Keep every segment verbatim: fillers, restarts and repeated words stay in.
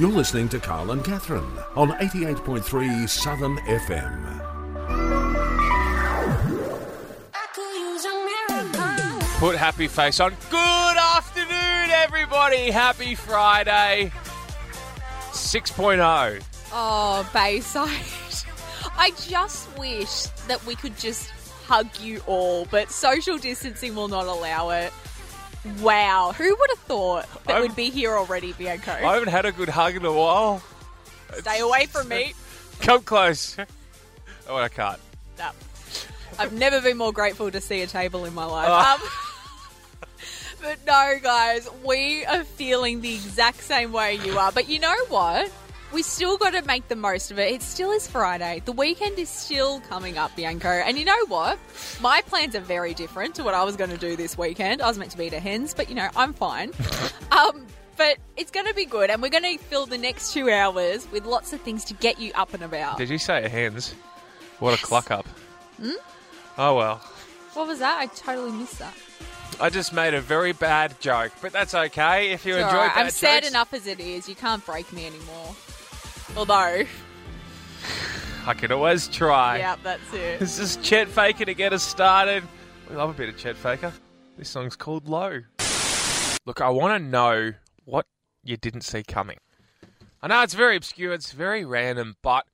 You're listening to Carl and Catherine on eighty-eight point three Southern F M. Put happy face on. Good afternoon, everybody. Happy Friday. six point oh. Oh, Bayside. I just wish that we could just hug you all, but social distancing will not allow it. Wow. Who would have thought that we'd be here already, Bianco? I haven't had a good hug in a while. Stay away from me. Come close. Oh, I can't. No. I've never been more grateful to see a table in my life. Oh. Um, but no, guys, we are feeling the exact same way you are. But you know what? We still got to make the most of it. It still is Friday. The weekend is still coming up, Bianco. And you know what? My plans are very different to what I was going to do this weekend. I was meant to be at a Hens, but, you know, I'm fine. um, but it's going to be good. And we're going to fill the next two hours with lots of things to get you up and about. Did you say a Hens? What yes. a cluck up. Hmm? Oh, well. What was that? I totally missed that. I just made a very bad joke, but that's okay if you it's enjoy right. bad I'm jokes. Sad enough as it is. You can't break me anymore. Although... I could always try. Yep, that's it. This is Chet Faker to get us started. We love a bit of Chet Faker. This song's called Low. Look, I want to know what you didn't see coming. I know it's very obscure, it's very random, but...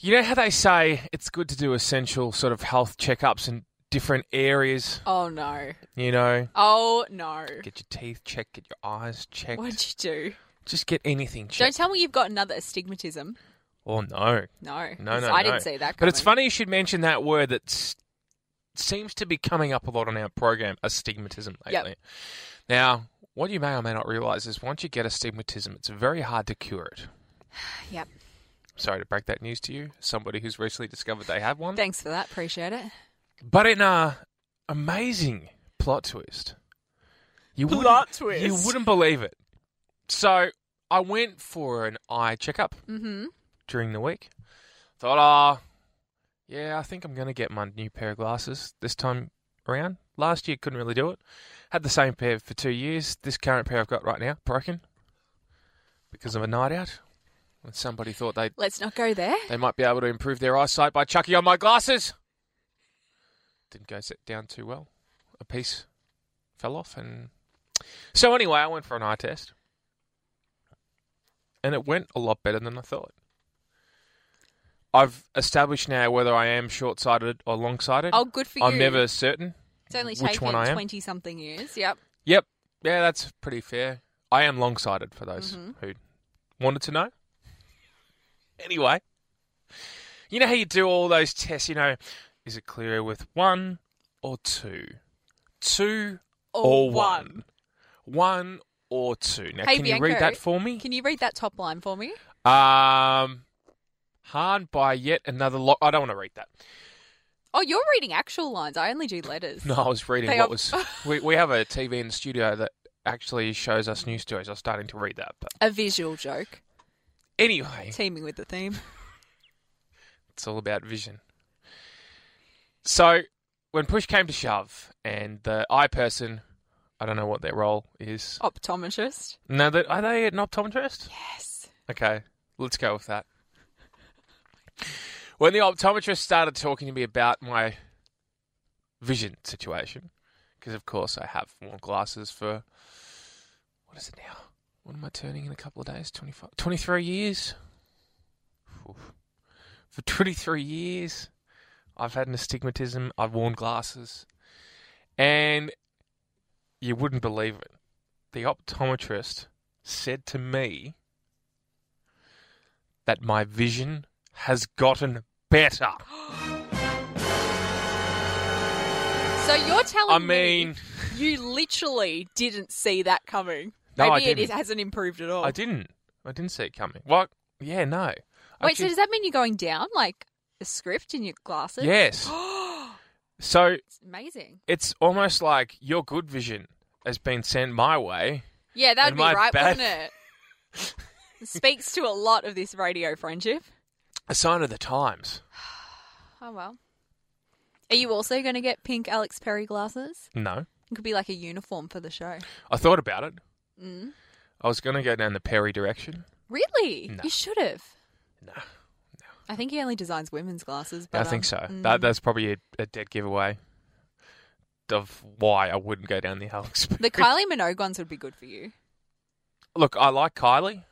You know how they say it's good to do essential sort of health checkups in different areas? Oh, no. You know? Oh, no. Get your teeth checked, get your eyes checked. What'd you do? Just get anything checked. Don't tell me you've got another astigmatism. Oh, no. No. No, no, I no. didn't see that coming. But it's funny you should mention that word that seems to be coming up a lot on our program, astigmatism, lately. Yep. Now, what you may or may not realise is once you get astigmatism, it's very hard to cure it. Yep. Sorry to break that news to you. Somebody who's recently discovered they have one. Thanks for that. Appreciate it. But in an amazing plot twist. You plot twist. You wouldn't believe it. So I went for an eye checkup mm-hmm. during the week. Thought, ah, oh, yeah, I think I'm going to get my new pair of glasses this time around. Last year, couldn't really do it. Had the same pair for two years. This current pair I've got right now, broken because of a night out. When somebody thought they let's not go there. They might be able to improve their eyesight by chucking on my glasses. Didn't go sit down too well. A piece fell off, and so anyway, I went for an eye test. And it went a lot better than I thought. I've established now whether I am short-sighted or long-sighted. Oh, good for you. I'm never certain which one I am. It's only taken twenty-something years, yep. Yep. Yeah, that's pretty fair. I am long-sighted for those mm-hmm. who wanted to know. Anyway, you know how you do all those tests, you know, is it clearer with one or two? Two or, or one? One, one or two. Now, hey, can Bianco, you read that for me? Can you read that top line for me? Um, harmed by yet another lock. I don't want to read that. Oh, you're reading actual lines. I only do letters. No, I was reading they what are... was... we, we have a T V in the studio that actually shows us news stories. I was starting to read that. But... A visual joke. Anyway. Teaming with the theme. It's all about vision. So, when push came to shove, and the eye person... I don't know what their role is. Optometrist. No, that are they an optometrist? Yes. Okay, let's go with that. When the optometrist started talking to me about my vision situation, because of course I have worn glasses for, what is it now? What am I turning in a couple of days? twenty-five, twenty-three years? Oof. For twenty-three years, I've had an astigmatism, I've worn glasses, and... You wouldn't believe it. The optometrist said to me that my vision has gotten better. So you're telling I mean, me you literally didn't see that coming. No, Maybe I didn't. It hasn't improved at all. I didn't. I didn't see it coming. What? Yeah, no. Wait, just... so does that mean you're going down like a script in your glasses? Yes. So it's amazing. It's almost like your good vision has been sent my way. Yeah, that'd be right, bad... wouldn't it? It speaks to a lot of this radio friendship. A sign of the times. Oh, well. Are you also going to get pink Alex Perry glasses? No. It could be like a uniform for the show. I thought about it. Mm. I was going to go down the Perry direction. Really? No. You should have. No. No. I think he only designs women's glasses. But, I think um, so. Mm. That, that's probably a, a dead giveaway of why I wouldn't go down the Alex. The Kylie Minogue ones would be good for you. Look, I like Kylie,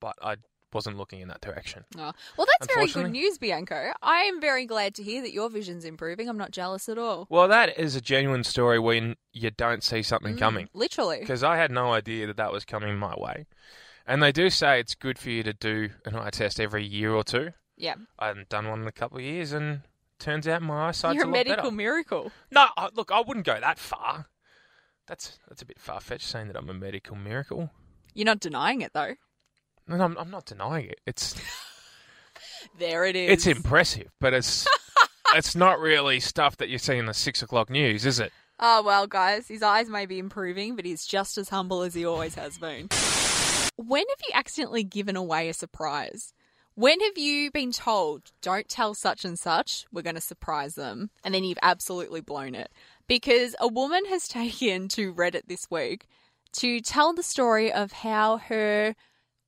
but I wasn't looking in that direction. Oh. Well, that's very good news, Bianco. I am very glad to hear that your vision's improving. I'm not jealous at all. Well, that is a genuine story when you don't see something mm, coming. Literally. Because I had no idea that that was coming my way. And they do say it's good for you to do an eye test every year or two. Yeah. I hadn't done one in a couple of years, and turns out my eyesight's You're a, a lot better. You're a medical miracle. No, I, look, I wouldn't go that far. That's that's a bit far-fetched, saying that I'm a medical miracle. You're not denying it, though. No, no I'm, I'm not denying it. It's There it is. It's impressive, but it's it's not really stuff that you see in the six o'clock news, is it? Oh, well, guys, his eyes may be improving, but he's just as humble as he always has been. When have you accidentally given away a surprise? When have you been told, don't tell such and such, we're going to surprise them, and then you've absolutely blown it? Because a woman has taken to Reddit this week to tell the story of how her,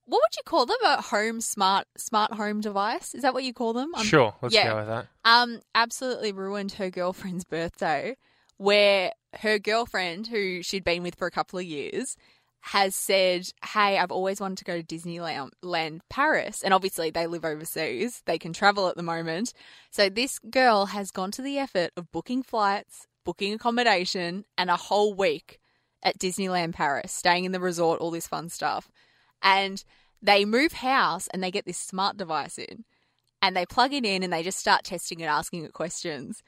what would you call them, a home smart smart home device? Is that what you call them? I'm, sure, let's yeah, go with that. Um, absolutely ruined her girlfriend's birthday, where her girlfriend, who she'd been with for a couple of years, has said, hey, I've always wanted to go to Disneyland Paris. And obviously they live overseas. They can travel at the moment. So this girl has gone to the effort of booking flights, booking accommodation, and a whole week at Disneyland Paris, staying in the resort, all this fun stuff. And they move house and they get this smart device in. And they plug it in and they just start testing it, asking it questions.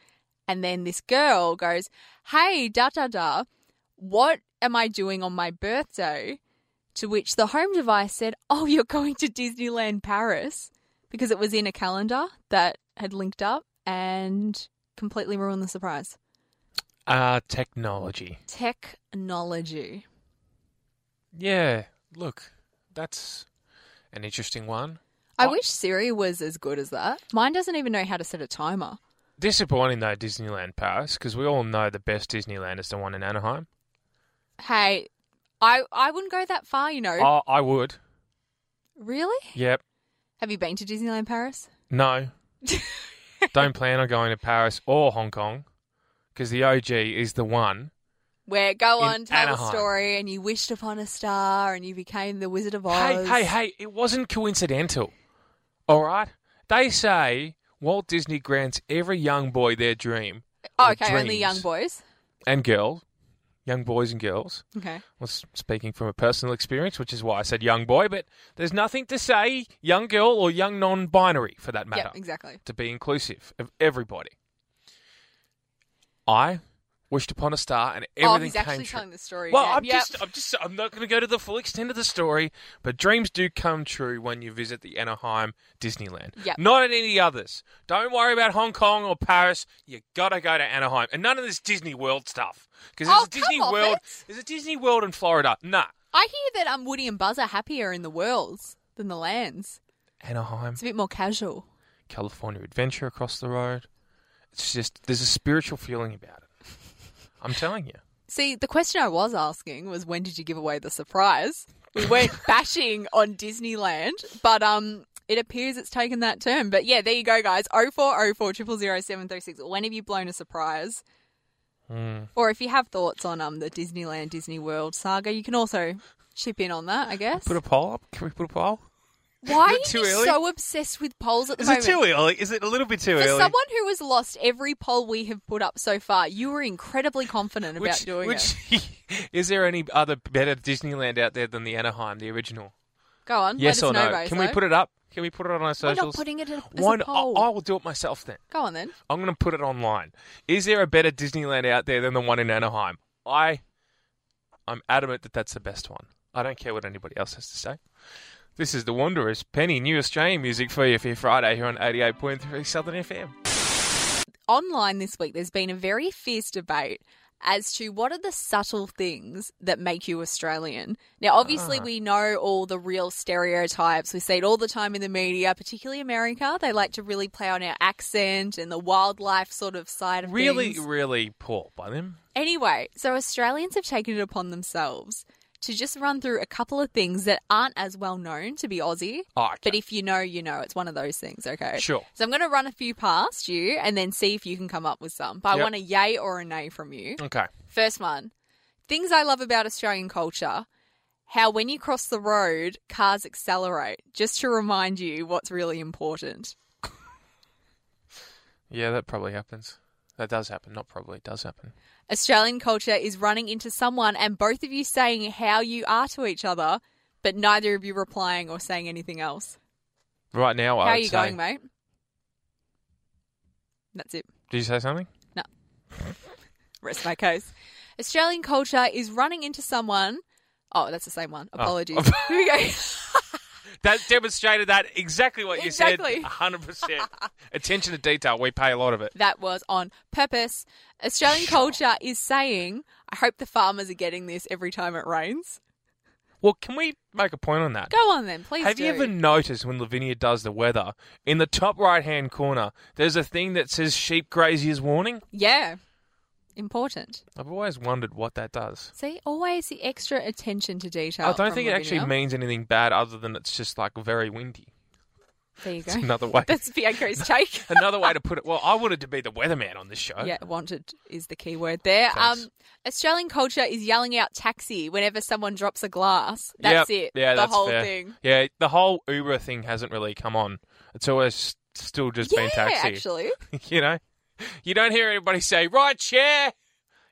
And then this girl goes, hey, da-da-da, what am I doing on my birthday? To which the home device said, oh, you're going to Disneyland Paris, because it was in a calendar that had linked up, and completely ruined the surprise. Uh, technology. Technology. Yeah. Look, that's an interesting one. I, I wish Siri was as good as that. Mine doesn't even know how to set a timer. Disappointing, though, Disneyland Paris, because we all know the best Disneyland is the one in Anaheim. Hey, I I wouldn't go that far, you know. Uh, I would. Really? Yep. Have you been to Disneyland Paris? No. Don't plan on going to Paris or Hong Kong, because the O G is the one. Where go on, tell Anaheim. A story, and you wished upon a star, and you became the Wizard of Oz. Hey, hey, hey, it wasn't coincidental, all right? They say Walt Disney grants every young boy their dream. Oh, okay, only young boys. And girls. Young boys and girls. Okay. I was speaking from a personal experience, which is why I said young boy, but there's nothing to say young girl or young non-binary, for that matter. Yeah, exactly. To be inclusive of everybody. I wished upon a star and everything came true. Oh, he's actually true. Telling the story again. Well, I'm, yep. just, I'm just, I'm not going to go to the full extent of the story, but dreams do come true when you visit the Anaheim Disneyland. Yep. Not at any others. Don't worry about Hong Kong or Paris. You got to go to Anaheim. And none of this Disney World stuff. Because there's, oh, a Disney World, there's a Disney World in Florida. Nah. I hear that um, Woody and Buzz are happier in the worlds than the lands. Anaheim. It's a bit more casual. California Adventure across the road. It's just, there's a spiritual feeling about it. I'm telling you. See, the question I was asking was, when did you give away the surprise? We weren't bashing on Disneyland, but um, it appears it's taken that turn. But yeah, there you go, guys. oh four oh four, zero zero zero, seven three six. When have you blown a surprise? Mm. Or if you have thoughts on um the Disneyland, Disney World saga, you can also chip in on that, I guess. Put a poll up. Can we put a poll? Why are you early? So obsessed with polls at the Is moment? Is it too early? Is it a little bit too For early? For someone who has lost every poll we have put up so far, you were incredibly confident about which, doing which, it. Is there any other better Disneyland out there than the Anaheim, the original? Go on. Yes or no? Base, can though. we put it up? Can we put it on our socials? We're not putting it as Why a poll. I, I will do it myself then. Go on then. I'm going to put it online. Is there a better Disneyland out there than the one in Anaheim? I, I'm adamant that that's the best one. I don't care what anybody else has to say. This is The Wanderers. Penny, new Australian music for you for Friday here on eighty-eight point three Southern F M. Online this week, there's been a very fierce debate as to what are the subtle things that make you Australian. Now, obviously, ah. we know all the real stereotypes. We see it all the time in the media, particularly America. They like to really play on our accent and the wildlife sort of side of really, things. Really, really poor by them. Anyway, so Australians have taken it upon themselves to just run through a couple of things that aren't as well known to be Aussie. Oh, okay. But if you know, you know. It's one of those things, okay? Sure. So I'm going to run a few past you and then see if you can come up with some. But yep. I want a yay or a nay from you. Okay. First one. Things I love about Australian culture. How when you cross the road, cars accelerate. Just to remind you what's really important. Yeah, that probably happens. That does happen. Not probably. It does happen. Australian culture is running into someone and both of you saying how you are to each other, but neither of you replying or saying anything else. Right now, I would say... How are you going, mate? That's it. Did you say something? No. Rest my case. Australian culture is running into someone... Oh, that's the same one. Apologies. Oh. Here we go. That demonstrated that exactly what you exactly. said. one hundred percent. Attention to detail. We pay a lot of it. That was on purpose. Australian culture is saying, I hope the farmers are getting this every time it rains. Well, can we make a point on that? Go on then, please Have do. You ever noticed when Lavinia does the weather, in the top right-hand corner, there's a thing that says sheep grazier's warning? Yeah. Important. I've always wondered what that does. See, always the extra attention to detail. I don't think it actually means anything bad other than it's just like very windy. There you go. That's another way. That's Bianco's take. Another way to put it. Well, I wanted to be the weatherman on this show. Yeah, wanted is the key word there. Um, Australian culture is yelling out taxi whenever someone drops a glass. That's yep. it. Yeah, the that's whole fair. Thing. Yeah, the whole Uber thing hasn't really come on. It's always still just yeah, been taxi. Actually. You know? You don't hear anybody say, right share.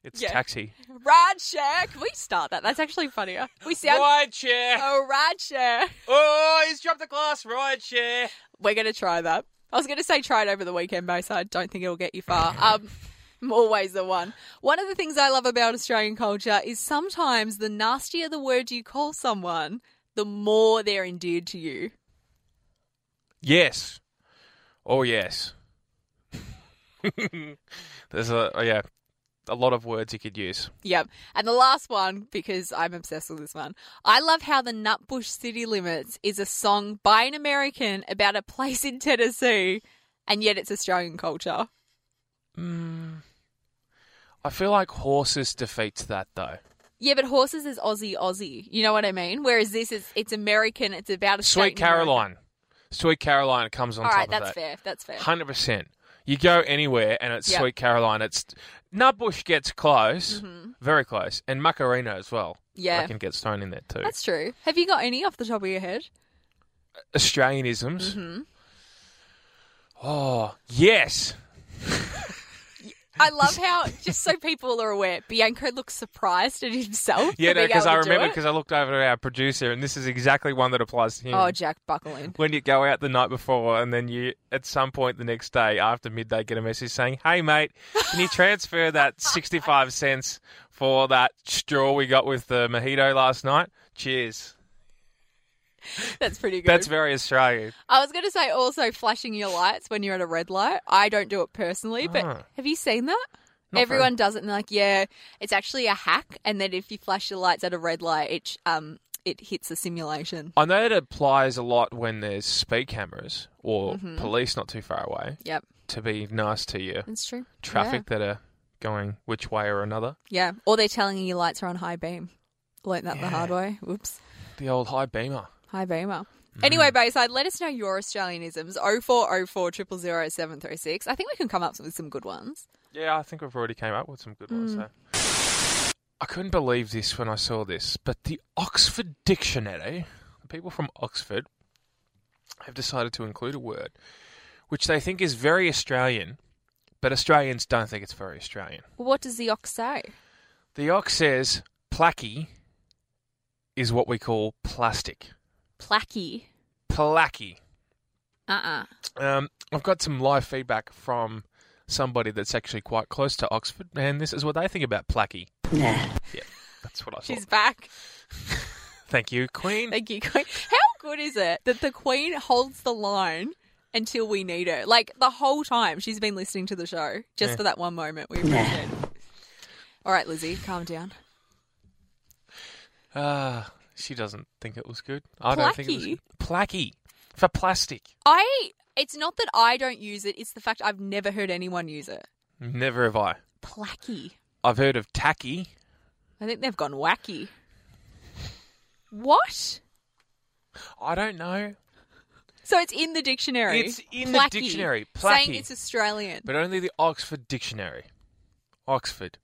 It's yeah. taxi. Ride share. Can we start that? That's actually funnier. We sound... Ride share. Oh, ride share. Oh, he's dropped the glass. Ride share. We're going to try that. I was going to say try it over the weekend, Mo, so I don't think it'll get you far. Um, I'm always the one. One of the things I love about Australian culture is sometimes the nastier the word you call someone, the more they're endeared to you. Yes. Oh, yes. There's a oh yeah, a lot of words you could use. Yep. And the last one, because I'm obsessed with this one. I love how the Nutbush City Limits is a song by an American about a place in Tennessee, and yet it's Australian culture. Mm, I feel like Horses defeats that though. Yeah, but Horses is Aussie, Aussie. You know what I mean? Whereas this is it's American. It's about a Sweet Caroline. Sweet Caroline comes on All top right, of that. All right, that's fair. That's fair. one hundred percent. You go anywhere and it's yep. Sweet Caroline. It's Nutbush gets close, mm-hmm. very close, and Macarena as well. Yeah. I can get thrown in there too. That's true. Have you got any off the top of your head? Australianisms. Mm-hmm. Oh, yes. I love how, just so people are aware, Bianco looks surprised at himself. Yeah, no, because I remember because I looked over at our producer, and this is exactly one that applies to him. Oh, Jack, buckle in. When you go out the night before, and then you, at some point the next day after midday, get a message saying, "Hey, mate, can you transfer that sixty-five cents for that straw we got with the mojito last night? Cheers." That's pretty good. That's very Australian. I was going to say also flashing your lights when you're at a red light. I don't do it personally, but oh. have you seen that? Not Everyone very. Does it and they're like, yeah, it's actually a hack. And then if you flash your lights at a red light, it, um, it hits a simulation. I know it applies a lot when there's speed cameras or mm-hmm. police not too far away. Yep. To be nice to you. That's true. Traffic yeah. that are going which way or another. Yeah. Or they're telling you your lights are on high beam. Learned that yeah. the hard way. Whoops. The old high beamer. Hi, Beamer. Mm. Anyway, Bayside, let us know your Australianisms. oh four oh four, triple oh seven three six. I think we can come up with some good ones. Yeah, I think we've already came up with some good mm. ones. So. I couldn't believe this when I saw this, but the Oxford Dictionary, the people from Oxford, have decided to include a word which they think is very Australian, but Australians don't think it's very Australian. Well, what does the Ox say? The Ox says placky is what we call plastic. Placky. Placky. Uh-uh. Um, I've got some live feedback from somebody that's actually quite close to Oxford, and this is what they think about placky. Nah. Yeah, that's what I thought. She's back. Thank you, Queen. Thank you, Queen. How good is it that the Queen holds the line until we need her? Like, the whole time she's been listening to the show, just yeah. for that one moment. We appreciate it. All right, Lizzie, calm down. Ah... Uh... She doesn't think it was good. I Placky. Don't think it was good. Placky. For plastic. I, it's not that I don't use it. It's the fact I've never heard anyone use it. Never have I. Placky. I've heard of tacky. I think they've gone wacky. What? I don't know. So it's in the dictionary. It's in Placky. the dictionary. Placky. Saying it's Australian. But only the Oxford Dictionary. Oxford.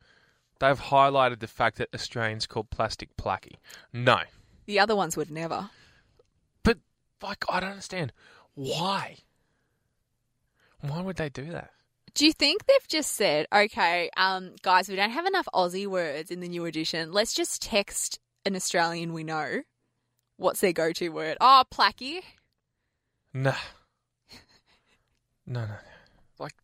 They've highlighted the fact that Australians call plastic placky. No. The other ones would never. But, like, I don't understand. Why? Why would they do that? Do you think they've just said, okay, um, guys, we don't have enough Aussie words in the new edition. Let's just text an Australian we know. What's their go-to word? Oh, placky. Nah. No, no. Like,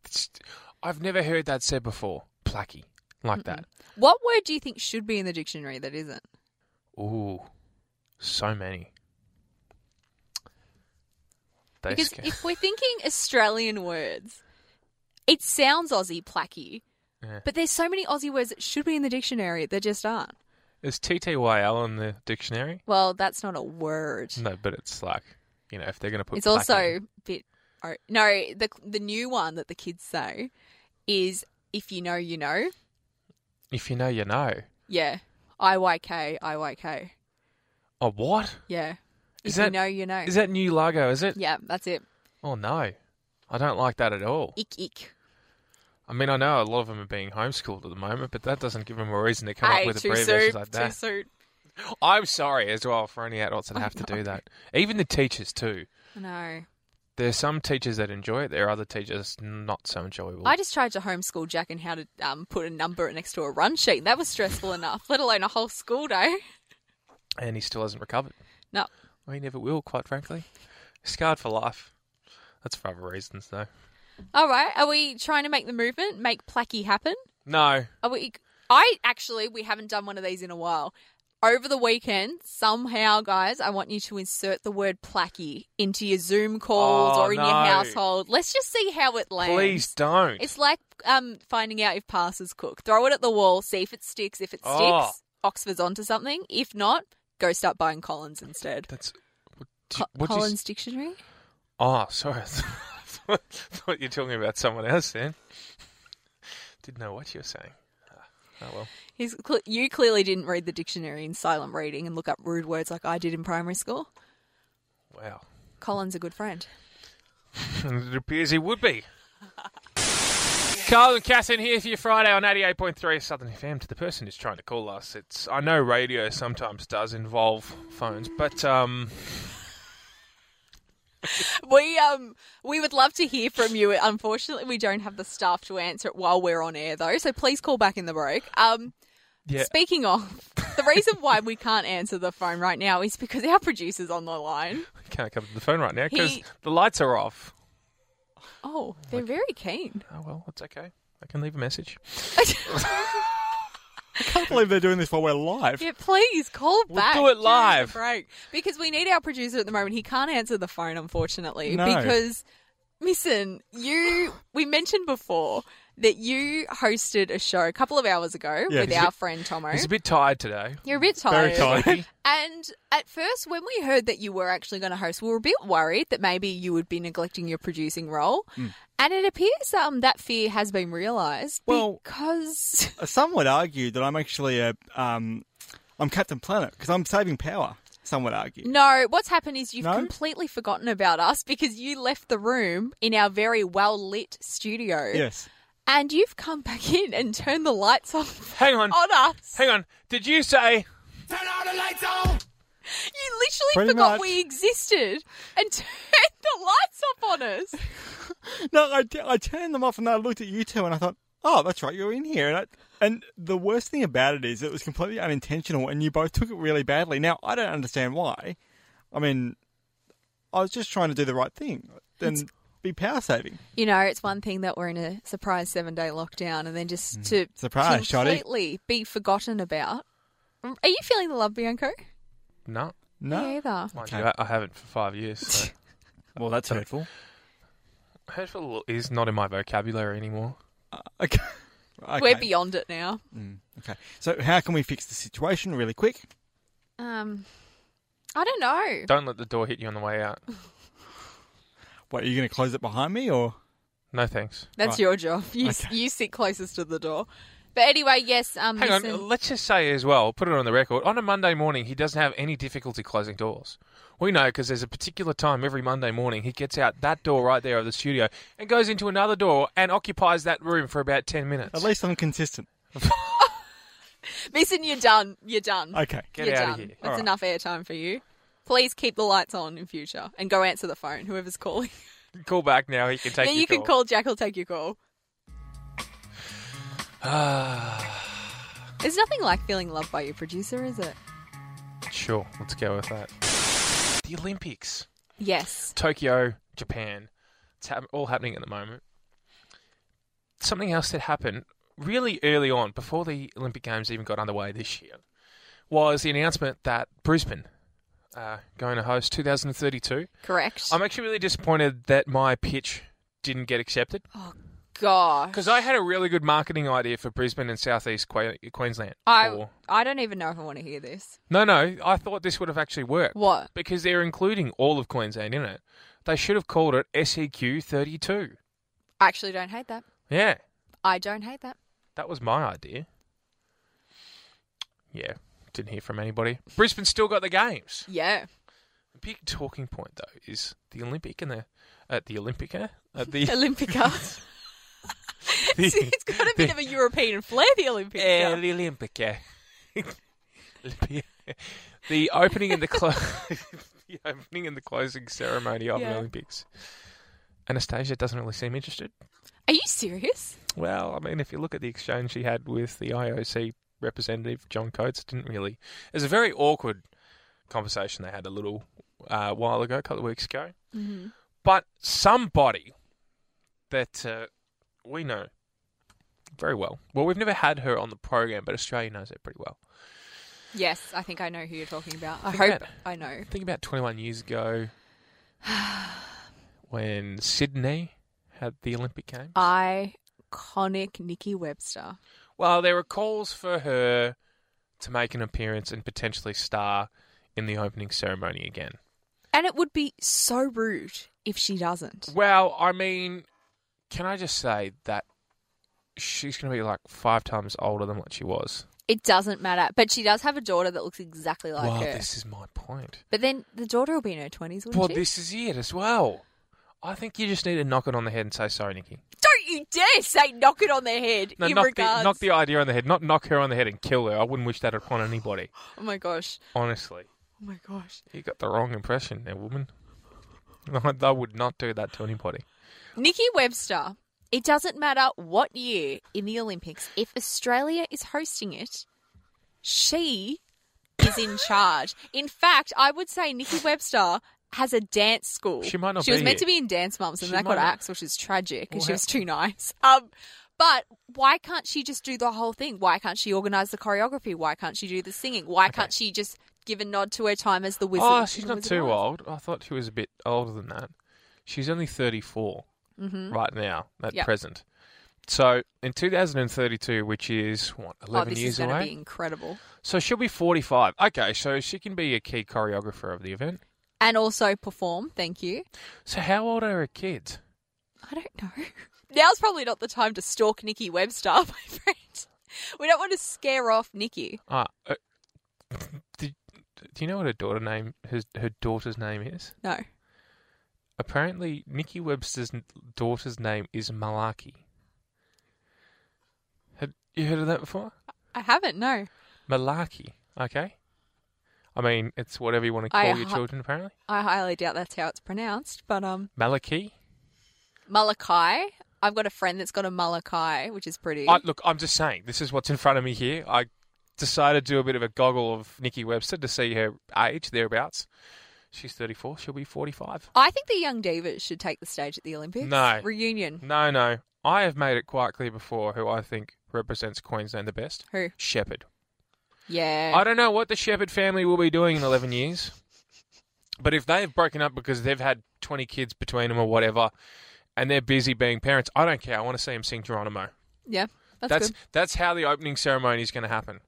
I've never heard that said before. Placky. Like Mm-mm. that. What word do you think should be in the dictionary that isn't? Ooh, so many. They because sca- if we're thinking Australian words, it sounds Aussie, placky, yeah. but there's so many Aussie words that should be in the dictionary that just aren't. Is T T Y L in the dictionary? Well, that's not a word. No, but it's like, you know, if they're going to put It's placky. Also a bit... No, the the new one that the kids say is if you know, you know. If you know, you know. Yeah. I Y K, I Y K. A what? Yeah. If you know, you know. Is that new logo, is it? Yeah, that's it. Oh, no. I don't like that at all. Ick, ick. I mean, I know a lot of them are being homeschooled at the moment, but that doesn't give them a reason to come up with abbreviations like that. Too soon. I'm sorry as well for any adults that have to do that. Even the teachers too. No. There's some teachers that enjoy it. There are other teachers not so enjoyable. I just tried to homeschool Jack and how to um, put a number next to a run sheet. That was stressful enough, let alone a whole school day. And he still hasn't recovered. No. Well, he never will, quite frankly. Scarred for life. That's for other reasons, though. All right. Are we trying to make the movement, make placky happen? No. Are we? I actually, we haven't done one of these in a while. Over the weekend, somehow, guys, I want you to insert the word placky into your Zoom calls oh, or in no. your household. Let's just see how it lands. Please don't. It's like um, finding out if passes cook. Throw it at the wall, see if it sticks. If it sticks, oh. Oxford's onto something. If not, go start buying Collins instead. That's what you, what Co- Collins you... Dictionary? Oh, sorry. I thought you were talking about someone else then. Didn't know what you were saying. Oh, well. He's, you clearly didn't read the dictionary in silent reading and look up rude words like I did in primary school. Wow. Colin's a good friend. It appears he would be. Carl and Cassin here for your Friday on eighty-eight point three Southern F M. To the person who's trying to call us, it's I know radio sometimes does involve phones, but... um. We um we would love to hear from you. Unfortunately, we don't have the staff to answer it while we're on air, though. So please call back in the break. Um, yeah. Speaking of, the reason why we can't answer the phone right now is because our producer's on the line. We can't come to the phone right now because the lights are off. Oh, they're like, very keen. Oh, well, it's okay. I can leave a message. I can't believe they're doing this while we're live. Yeah, please, call we'll back. We'll do it live. Break. Because we need our producer at the moment. He can't answer the phone, unfortunately. No. Because, listen, you, we mentioned before that you hosted a show a couple of hours ago yeah, with our bit, friend Tomo. He's a bit tired today. You're a bit tired. Very tired. And at first, when we heard that you were actually going to host, we were a bit worried that maybe you would be neglecting your producing role. Mm. And it appears um, that fear has been realised well, because... Some would argue that I'm actually a... Um, I'm Captain Planet because I'm saving power, some would argue. No, what's happened is you've no? completely forgotten about us because you left the room in our very well-lit studio. Yes. And you've come back in and turned the lights off. Hang on. On us. Hang on. Did you say... Turn all the lights on! You literally Pretty forgot much. we existed and turned the lights off on us. No, I, I turned them off and I looked at you two and I thought, oh, that's right, you're in here. And, I, and the worst thing about it is it was completely unintentional and you both took it really badly. Now, I don't understand why. I mean, I was just trying to do the right thing and it's, be power saving. You know, it's one thing that we're in a surprise seven-day lockdown and then just mm. to surprise, completely shoddy. be forgotten about. Are you feeling the love, Bianco? No. No. Me either. Okay. You, I haven't for five years. So. Well, that's hurtful. Hurtful is not in my vocabulary anymore. Uh, okay. okay. We're beyond it now. Mm, okay. So how can we fix the situation really quick? Um, I don't know. Don't let the door hit you on the way out. What, are you going to close it behind me or? No, thanks. That's right. Your job. You, okay. You sit closest to the door. But anyway, yes. Um, Hang listen. on. Let's just say as well, put it on the record, on a Monday morning, he doesn't have any difficulty closing doors. We know because there's a particular time every Monday morning he gets out that door right there of the studio and goes into another door and occupies that room for about ten minutes. At least I'm consistent. Mason, you're done. You're done. Okay. Get you're out done. of here. That's right. Enough airtime for you. Please keep the lights on in future and go answer the phone, whoever's calling. Call back now. He can take now your you call. You can call. Jack will take your call. There's nothing like feeling loved by your producer, is it? Sure. Let's go with that. The Olympics. Yes. Tokyo, Japan. It's ha- all happening at the moment. Something else that happened really early on, before the Olympic Games even got underway this year, was the announcement that Brisbane uh, going to host two thousand thirty-two. Correct. I'm actually really disappointed that my pitch didn't get accepted. Oh, gosh. Because I had a really good marketing idea for Brisbane and Southeast que- Queensland. I, for... I don't even know if I want to hear this. No, no. I thought this would have actually worked. What? Because they're including all of Queensland in it. They should have called it S E Q thirty-two. I actually don't hate that. Yeah. I don't hate that. That was my idea. Yeah. Didn't hear from anybody. Brisbane's still got the games. Yeah. The big talking point, though, is the Olympic and the... At uh, the Olympica? At the... Olympica. The, See, it's got a bit the, of a European flair, the Olympics. Yeah, the Olympica. The opening and the clo- the opening and the closing ceremony of yeah. the Olympics. Anastasia doesn't really seem interested. Are you serious? Well, I mean, if you look at the exchange she had with the I O C representative John Coates, it didn't really. It was a very awkward conversation they had a little uh, while ago, a couple of weeks ago. Mm-hmm. But somebody that. Uh, We know very well. Well, we've never had her on the program, but Australia knows her pretty well. Yes, I think I know who you're talking about. I hope about, I know. I think about twenty-one years ago when Sydney had the Olympic Games. Iconic Nikki Webster. Well, there were calls for her to make an appearance and potentially star in the opening ceremony again. And it would be so rude if she doesn't. Well, I mean... Can I just say that she's going to be like five times older than what she was? It doesn't matter. But she does have a daughter that looks exactly like well, her. Well, this is my point. But then the daughter will be in her twenties, wouldn't well, she? Well, this is it as well. I think you just need to knock it on the head and say, sorry, Nikki. Don't you dare say knock it on the head no, in knock regards. The, knock the idea on the head. Not knock her on the head and kill her. I wouldn't wish that upon anybody. Oh, my gosh. Honestly. Oh, my gosh. You got the wrong impression there, woman. I would not do that to anybody. Nikki Webster, it doesn't matter what year in the Olympics, if Australia is hosting it, she is in charge. In fact, I would say Nikki Webster has a dance school. She might not she be She was meant here. to be in Dance Moms and she that got axed, which is tragic because well, she was too nice. Um, but why can't she just do the whole thing? Why can't she organise the choreography? Why can't she do the singing? Why okay. can't she just give a nod to her time as the wizard? Oh, she's not too old. I thought she was a bit older than that. She's only thirty-four. Mm-hmm. Right now, at yep. present. So in two thousand thirty-two, which is what eleven oh, years away, this is going to be incredible. So she'll be forty-five. Okay, so she can be a key choreographer of the event and also perform. Thank you. So how old are her kids? I don't know. Now's probably not the time to stalk Nikki Webster, my friend. We don't want to scare off Nikki. Ah, uh, do, do you know what her daughter name? Her, her daughter's name is no. Apparently, Nikki Webster's daughter's name is Malaki. Had you heard of that before? I haven't, no. Malaki, okay. I mean, it's whatever you want to call I, your children, apparently. I highly doubt that's how it's pronounced, but... um. Malaki? Malachi. I've got a friend that's got a Malachi, which is pretty... I, look, I'm just saying, this is what's in front of me here. I decided to do a bit of a goggle of Nikki Webster to see her age, thereabouts. She's thirty-four. She'll be forty-five. I think the young divas should take the stage at the Olympics. No. Reunion. No, no. I have made it quite clear before who I think represents Queensland the best. Who? Shepherd. Yeah. I don't know what the Shepherd family will be doing in eleven years, but if they've broken up because they've had twenty kids between them or whatever, and they're busy being parents, I don't care. I want to see them sing Geronimo. Yeah, that's That's, good. that's how the opening ceremony is going to happen.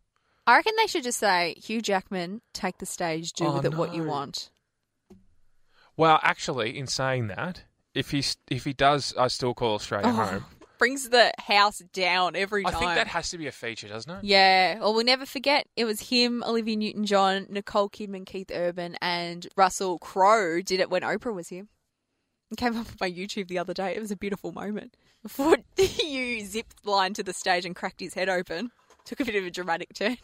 I reckon they should just say, Hugh Jackman, take the stage, do oh, with it no. what you want. Well, actually, in saying that, if he if he does, I still call Australia oh. home. brings the house down every time. I think that has to be a feature, doesn't it? Yeah. Well, we'll never forget. It was him, Olivia Newton-John, Nicole Kidman, Keith Urban, and Russell Crowe did it when Oprah was here. It came up on my YouTube the other day. It was a beautiful moment. Before you zipped line to the stage and cracked his head open, took a bit of a dramatic turn.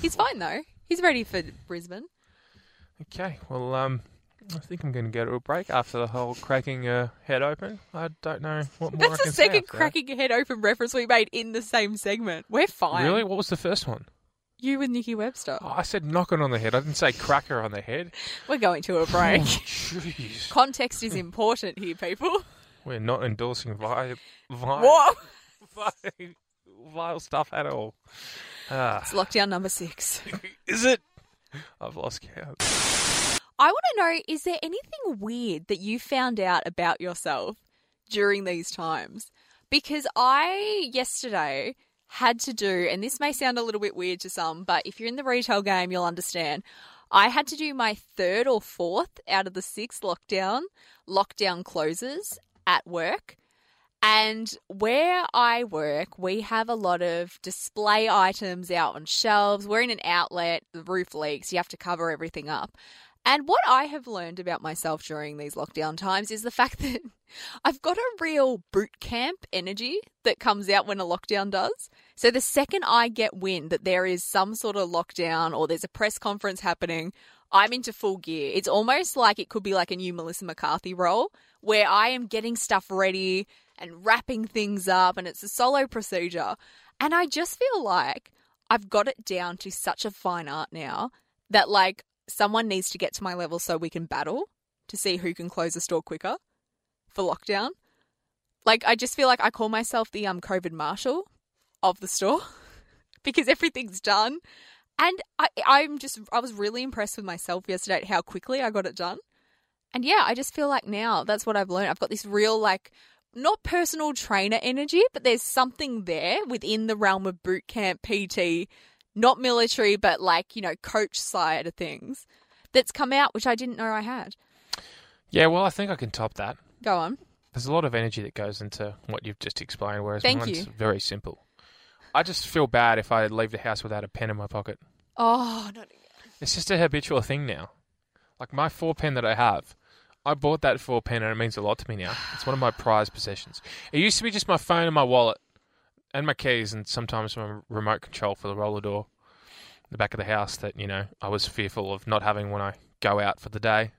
He's fine, though. He's ready for Brisbane. Okay. Well, um... I think I'm going to go to a break after the whole cracking uh, head open. I don't know what more That's I can say. That's the second cracking that. head open reference we made in the same segment. We're fine. Really? What was the first one? You with Nikki Webster. Oh, I said knocking on the head. I didn't say cracker on the head. We're going to a break. Jeez. Oh, context is important here, people. We're not endorsing vile, vile, vile, vile stuff at all. Ah. It's lockdown number six. Is it? I've lost count. I want to know, is there anything weird that you found out about yourself during these times? Because I, yesterday, had to do, and this may sound a little bit weird to some, but if you're in the retail game, you'll understand. I had to do my third or fourth out of the six lockdown, lockdown closes at work. And where I work, we have a lot of display items out on shelves. We're in an outlet, the roof leaks, you have to cover everything up. And what I have learned about myself during these lockdown times is the fact that I've got a real boot camp energy that comes out when a lockdown does. So the second I get wind that there is some sort of lockdown or there's a press conference happening, I'm into full gear. It's almost like it could be like a new Melissa McCarthy role where I am getting stuff ready and wrapping things up and it's a solo procedure. And I just feel like I've got it down to such a fine art now that like, someone needs to get to my level so we can battle to see who can close a store quicker for lockdown. Like, I just feel like I call myself the um COVID marshal of the store because everything's done. And I, I'm just, I was really impressed with myself yesterday at how quickly I got it done. And yeah, I just feel like now that's what I've learned. I've got this real like, not personal trainer energy, but there's something there within the realm of boot camp, P T, not military, but like, you know, coach side of things that's come out, which I didn't know I had. Yeah, well, I think I can top that. Go on. There's a lot of energy that goes into what you've just explained, whereas Thank mine's you. very simple. I just feel bad if I leave the house without a pen in my pocket. Oh, not again. It's just a habitual thing now. Like my four pen that I have, I bought that four pen and it means a lot to me now. It's one of my prized possessions. It used to be just my phone and my wallet. And my keys and sometimes my remote control for the roller door in the back of the house that, you know, I was fearful of not having when I go out for the day.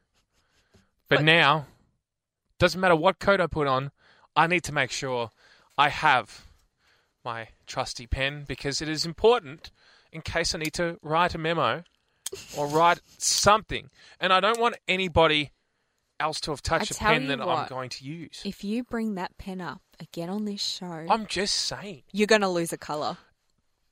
But, but now, doesn't matter what coat I put on, I need to make sure I have my trusty pen because it is important in case I need to write a memo or write something. And I don't want anybody else to have touched a pen that what, I'm going to use. If you bring that pen up again on this show, I'm just saying. You're going to lose a colour.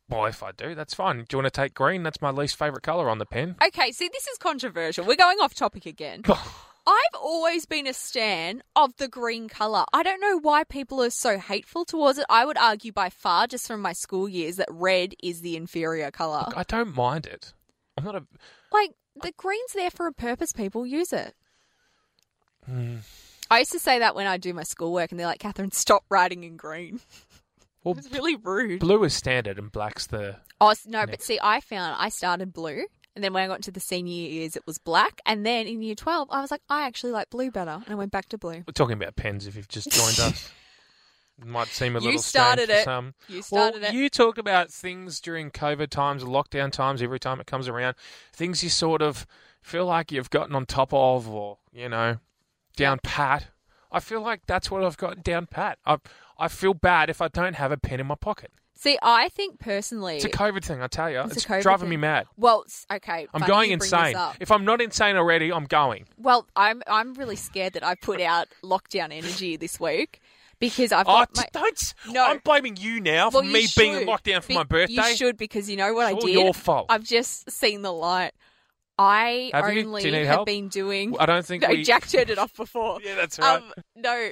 Well, if I do, that's fine. Do you want to take green? That's my least favourite colour on the pen. Okay, see, this is controversial. We're going off topic again. I've always been a stan of the green colour. I don't know why people are so hateful towards it. I would argue by far, just from my school years, that red is the inferior colour. Look, I don't mind it. I'm not a... Like, the green's there for a purpose, people. Use it. Mm. I used to say that when I do my schoolwork and they're like, Catherine, stop writing in green. Well, it's really rude. Blue is standard and black's the... Oh, no, next. But see, I found I started blue and then when I got into the senior years, it was black. And then in year twelve, I was like, I actually like blue better. And I went back to blue. We're talking about pens if you've just joined us. It might seem a little you started it. Some. You started well, it. You talked about things during COVID times, lockdown times, every time it comes around, things you sort of feel like you've gotten on top of or, you know... Down pat. I feel like that's what I've got down pat. I I feel bad if I don't have a pen in my pocket. See, I think personally... It's a COVID thing, I tell you. It's, it's driving thing. me mad. Well, okay. I'm going insane. If I'm not insane already, I'm going. Well, I'm I'm really scared that I put out lockdown energy this week because I've got oh, my... Don't, no. I'm blaming you now for well, you me should. being in lockdown for Be- my birthday. You should because you know what it's I did? It's all your fault. I've just seen the light. I have only you, you have help? been doing... I don't think no, we... Jack turned it off before. Yeah, that's right. Um, no,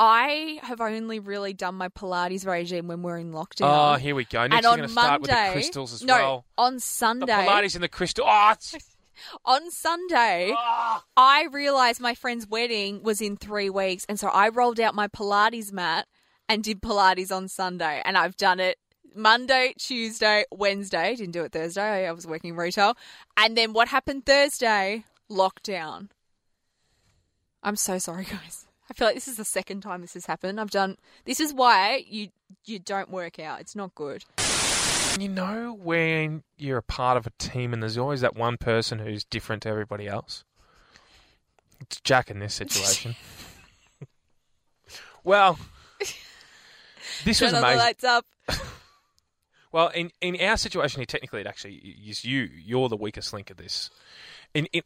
I have only really done my Pilates regime when we're in lockdown. Oh, here we go. Next, and you're going to start with the crystals as no, well. No, on Sunday... The Pilates and the crystal... Oh, on Sunday, oh. I realised my friend's wedding was in three weeks, and so I rolled out my Pilates mat and did Pilates on Sunday. And I've done it Monday, Tuesday, Wednesday. Didn't do it Thursday. I was working retail. And then what happened Thursday? Lockdown. I'm so sorry, guys. I feel like this is the second time this has happened. I've done – this is why you you don't work out. It's not good. You know when you're a part of a team and there's always that one person who's different to everybody else? It's Jack in this situation. Well, this turn was amazing. Turn the lights up. Well, in, in our situation, technically it actually is you. You're the weakest link of this. In, in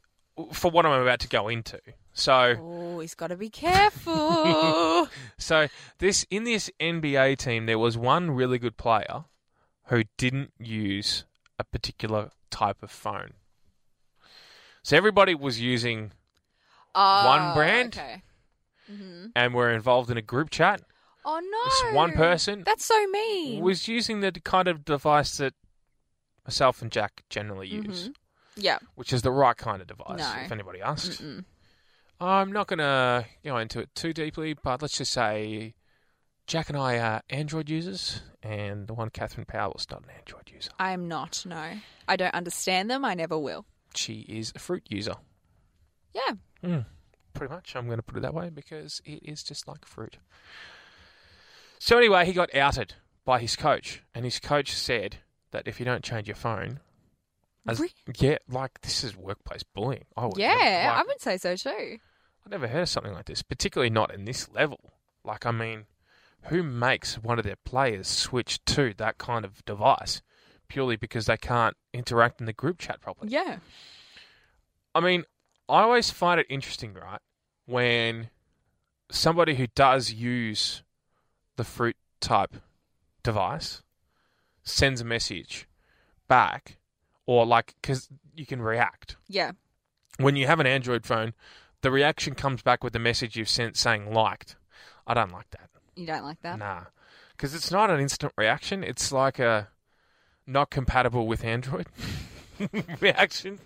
for what I'm about to go into. So, oh, he's got to be careful. So, this in this N B A team, there was one really good player who didn't use a particular type of phone. So everybody was using oh, one brand, okay. mm-hmm. and were involved in a group chat. Oh no! This one person that's so mean was using the kind of device that myself and Jack generally use. Mm-hmm. Yeah, which is the right kind of device. No. If anybody asked. Mm-mm. I'm not going to go into it too deeply, but let's just say Jack and I are Android users, and the one Catherine Powell is not an Android user. I am not, no. I don't understand them. I never will. She is a fruit user. Yeah. Mm, pretty much. I'm going to put it that way because it is just like fruit. So anyway, he got outed by his coach, and his coach said that if you don't change your phone... As, really? Yeah, like this is workplace bullying. I would yeah, never, like, I would say so too. I've never heard of something like this, particularly not in this level. Like, I mean, who makes one of their players switch to that kind of device purely because they can't interact in the group chat properly? Yeah. I mean, I always find it interesting, right, when somebody who does use the fruit type device sends a message back. Or like, because you can react. Yeah. When you have an Android phone, the reaction comes back with the message you've sent saying liked. I don't like that. You don't like that? Nah. Because it's not an instant reaction. It's like a not compatible with Android reaction.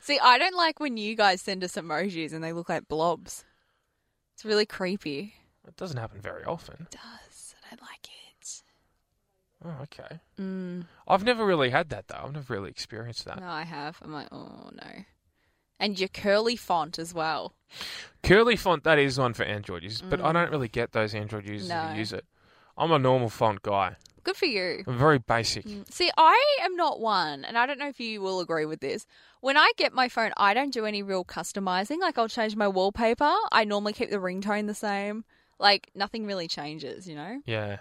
See, I don't like when you guys send us emojis and they look like blobs. It's really creepy. It doesn't happen very often. It does. I don't like it. Oh, okay. Mm. I've never really had that, though. I've never really experienced that. No, I have. I'm like, oh, no. And your curly font as well. Curly font, that is one for Android users, mm. but I don't really get those Android users no. who use it. I'm a normal font guy. Good for you. I'm very basic. Mm. See, I am not one, and I don't know if you will agree with this. When I get my phone, I don't do any real customizing. Like, I'll change my wallpaper. I normally keep the ringtone the same. Like, nothing really changes, you know? Yeah.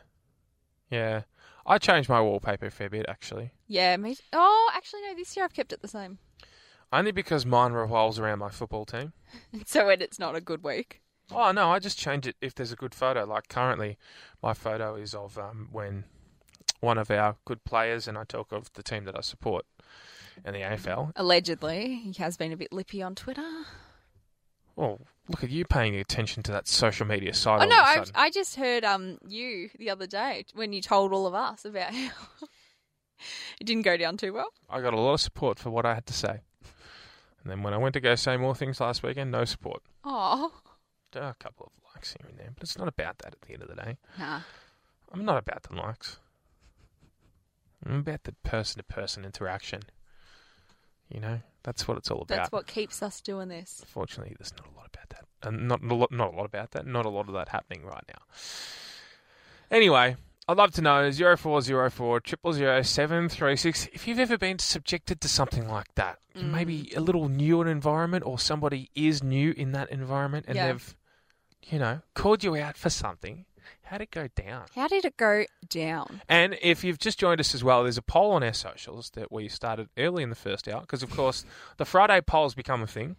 Yeah. I changed my wallpaper a fair bit, actually. Yeah, me. Oh, actually, no, this year I've kept it the same. Only because mine revolves around my football team. So it's not a good week. Oh, no, I just change it if there's a good photo. Like, currently, my photo is of um, when one of our good players, and I talk of the team that I support in the A F L. Allegedly. He has been a bit lippy on Twitter. Well, look at you paying attention to that social media side. Oh, no, I I just heard um you the other day when you told all of us about how it didn't go down too well. I got a lot of support for what I had to say. And then when I went to go say more things last weekend, no support. Oh. A couple of likes here and there, but it's not about that at the end of the day. Nah. I'm not about the likes. I'm about the person-to-person interaction. You know, that's what it's all about. That's what keeps us doing this. Unfortunately, there's not a lot about that. And not, not, not a lot about that. Not a lot of that happening right now. Anyway, I'd love to know zero four zero four, zero zero zero, seven three six if you've ever been subjected to something like that. Mm. Maybe a little new in an environment or somebody is new in that environment and yeah. they've, you know, called you out for something. How'd it go down? How did it go down? And if you've just joined us as well, there's a poll on our socials that we started early in the first hour because, of course, the Friday poll's become a thing.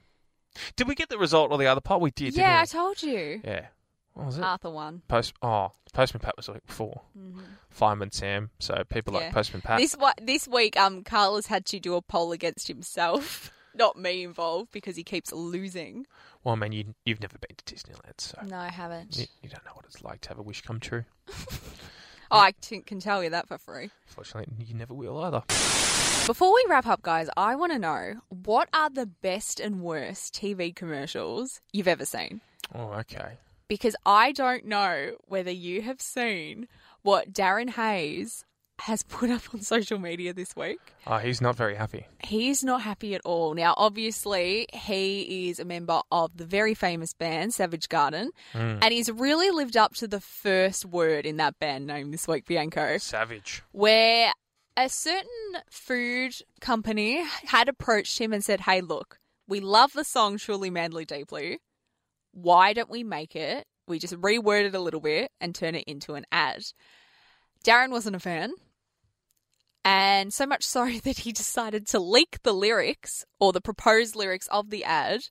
Did we get the result of the other poll? We did, yeah, didn't we? I told you. Yeah. What was it? Arthur won. Post, oh, Postman Pat was like four. Mm-hmm. Fireman Sam, so people yeah. like Postman Pat. This this week, um, Carl has had to do a poll against himself, not me involved, because he keeps losing. Well, I mean, you, you've never been to Disneyland, so... No, I haven't. You, you don't know what it's like to have a wish come true. Oh, I t- can tell you that for free. Unfortunately, you never will either. Before we wrap up, guys, I want to know, what are the best and worst T V commercials you've ever seen? Oh, okay. because I don't know whether you have seen what Darren Hayes has put up on social media this week. Oh, he's not very happy. He's not happy at all. Now, obviously, he is a member of the very famous band, Savage Garden, mm. and he's really lived up to the first word in that band name this week, Bianco. Savage. Where a certain food company had approached him and said, hey, look, we love the song Truly Madly Deeply. Why don't we make it? We just reword it a little bit and turn it into an ad. Darren wasn't a fan. And so much so that he decided to leak the lyrics or the proposed lyrics of the ad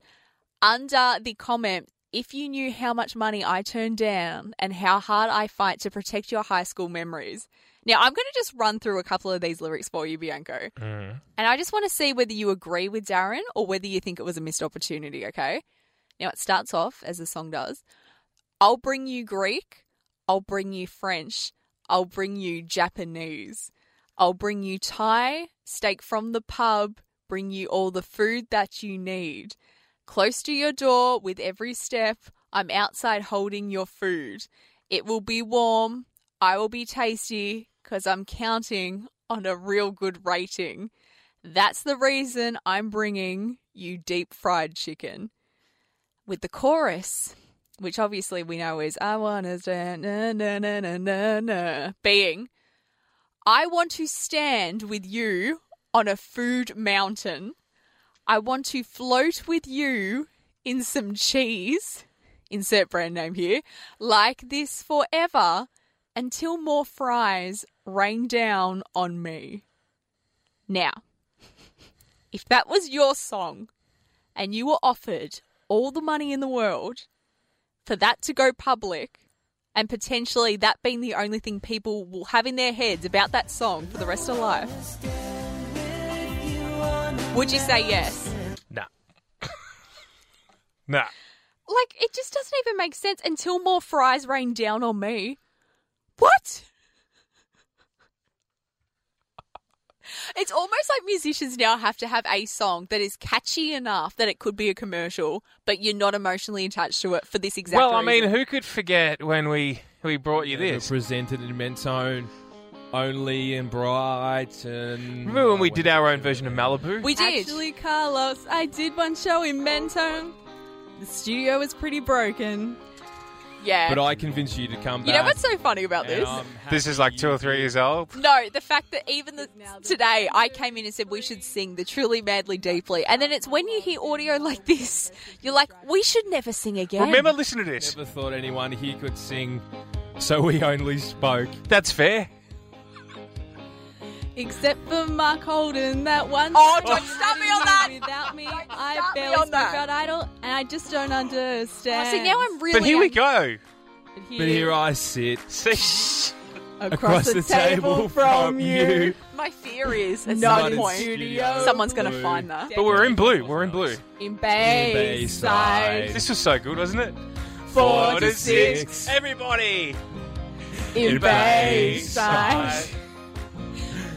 under the comment, if you knew how much money I turned down and how hard I fight to protect your high school memories. Now, I'm going to just run through a couple of these lyrics for you, Bianco. Mm. And I just want to see whether you agree with Darren or whether you think it was a missed opportunity, okay? Now, it starts off, as the song does, I'll bring you Greek, I'll bring you French, I'll bring you Japanese. I'll bring you Thai, steak from the pub, bring you all the food that you need. Close to your door with every step, I'm outside holding your food. It will be warm, I will be tasty, because I'm counting on a real good rating. That's the reason I'm bringing you deep fried chicken. With the chorus, which obviously we know is, I wanna stand, na, na, na, na, na, na, being, I want to stand with you on a food mountain. I want to float with you in some cheese, insert brand name here, like this forever until more fries rain down on me. Now, if that was your song and you were offered all the money in the world for that to go public, and potentially that being the only thing people will have in their heads about that song for the rest of life, would you say yes? Nah. Nah. Like, it just doesn't even make sense. Until more fries rain down on me. What? It's almost like musicians now have to have a song that is catchy enough that it could be a commercial, but you're not emotionally attached to it for this exact reason. Well, I mean, who could forget when we, we brought you this? We presented in Men's Own, Only in Brighton. Remember when we did our own version of Malibu? We did. Actually, Carlos, I did one show in Men's Own. The studio was pretty broken. Yeah. But I convinced you to come back. You know what's so funny about this? This is like two or three years old. No, the fact that even the, today I came in and said we should sing the Truly Madly Deeply. And then it's when you hear audio like this, you're like, we should never sing again. Remember, listen to this. Never thought anyone here could sing, so we only spoke. That's fair. Except for Mark Holden, that one. Oh, don't stop me on that! Without me, I barely got idle, and I just don't understand. Oh, see, now I'm really. But here un- we go. But here, but here I sit, across, across the, the table, table from you. you. My fear is, at some point, studio someone's going to find that. But we're in blue. We're in blue. In Bayside. This was so good, wasn't it? Four, Four to six. six. Everybody. In, in Bayside. Bayside.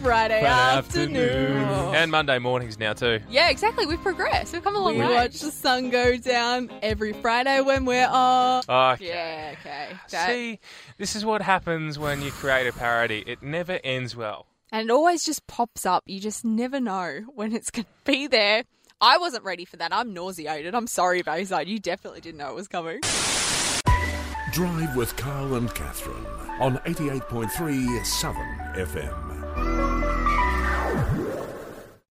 Friday, Friday afternoon. afternoon. And Monday mornings now too. Yeah, exactly. We've progressed. We've come a long way. We watch the sun go down every Friday when we're off. Okay. Yeah, okay. That... See, this is what happens when you create a parody. It never ends well. And it always just pops up. You just never know when it's going to be there. I wasn't ready for that. I'm nauseated. I'm sorry, Bayside. You definitely didn't know it was coming. Drive with Carl and Catherine on eighty-eight point three Southern F M.